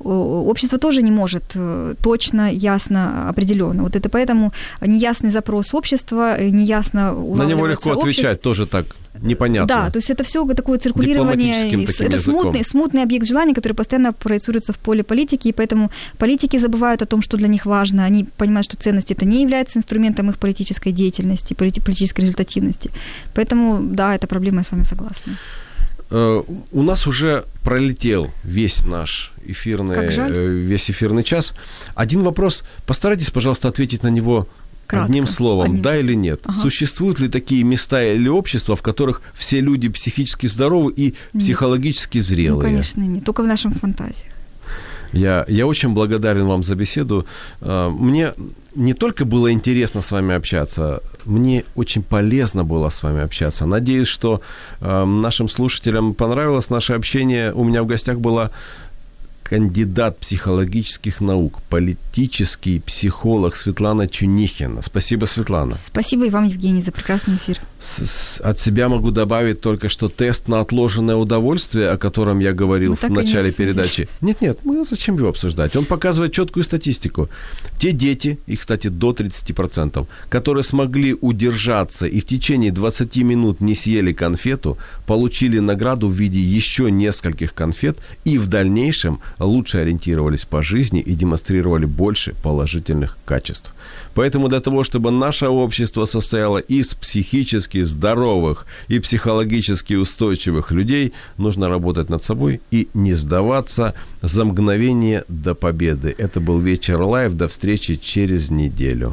общество тоже не может точно, ясно, определённо. Вот это поэтому неясный запрос общества, неясно улавливается. На него легко общество. Отвечать тоже так непонятно. Да, то есть это всё такое циркулирование, это смутный, смутный объект желания, который постоянно проецируется в поле политики, и поэтому политики забывают о том, что для них важно. Они понимают, что ценности это не является инструментом их политической деятельности, политической результативности. Поэтому, да, эта проблема, я с вами согласна. У нас уже пролетел весь наш эфирный, весь эфирный час. Один вопрос. Постарайтесь, пожалуйста, ответить на него кратко, одним словом, одним. Да или нет. Ага. Существуют ли такие места или общества, в которых все люди психически здоровы и нет. психологически зрелые? Ну, конечно, нет. Только в наших фантазиях. Я, я очень благодарен вам за беседу. Мне не только было интересно с вами общаться, мне очень полезно было с вами общаться. Надеюсь, что нашим слушателям понравилось наше общение. У меня в гостях была кандидат психологических наук, политический психолог Светлана Чунихина. Спасибо, Светлана. Спасибо и вам, Евгений, за прекрасный эфир. С- от себя могу добавить только, что тест на отложенное удовольствие, о котором я говорил в начале передачи... Нет-нет, мы зачем его обсуждать? Он показывает четкую статистику. Те дети, их, кстати, до тридцать процентов, которые смогли удержаться и в течение двадцати минут не съели конфету, получили награду в виде еще нескольких конфет и в дальнейшем лучше ориентировались по жизни и демонстрировали больше положительных качеств. Поэтому для того, чтобы наше общество состояло из психически здоровых и психологически устойчивых людей, нужно работать над собой и не сдаваться за мгновение до победы. Это был «Вечер лайв». До встречи через неделю.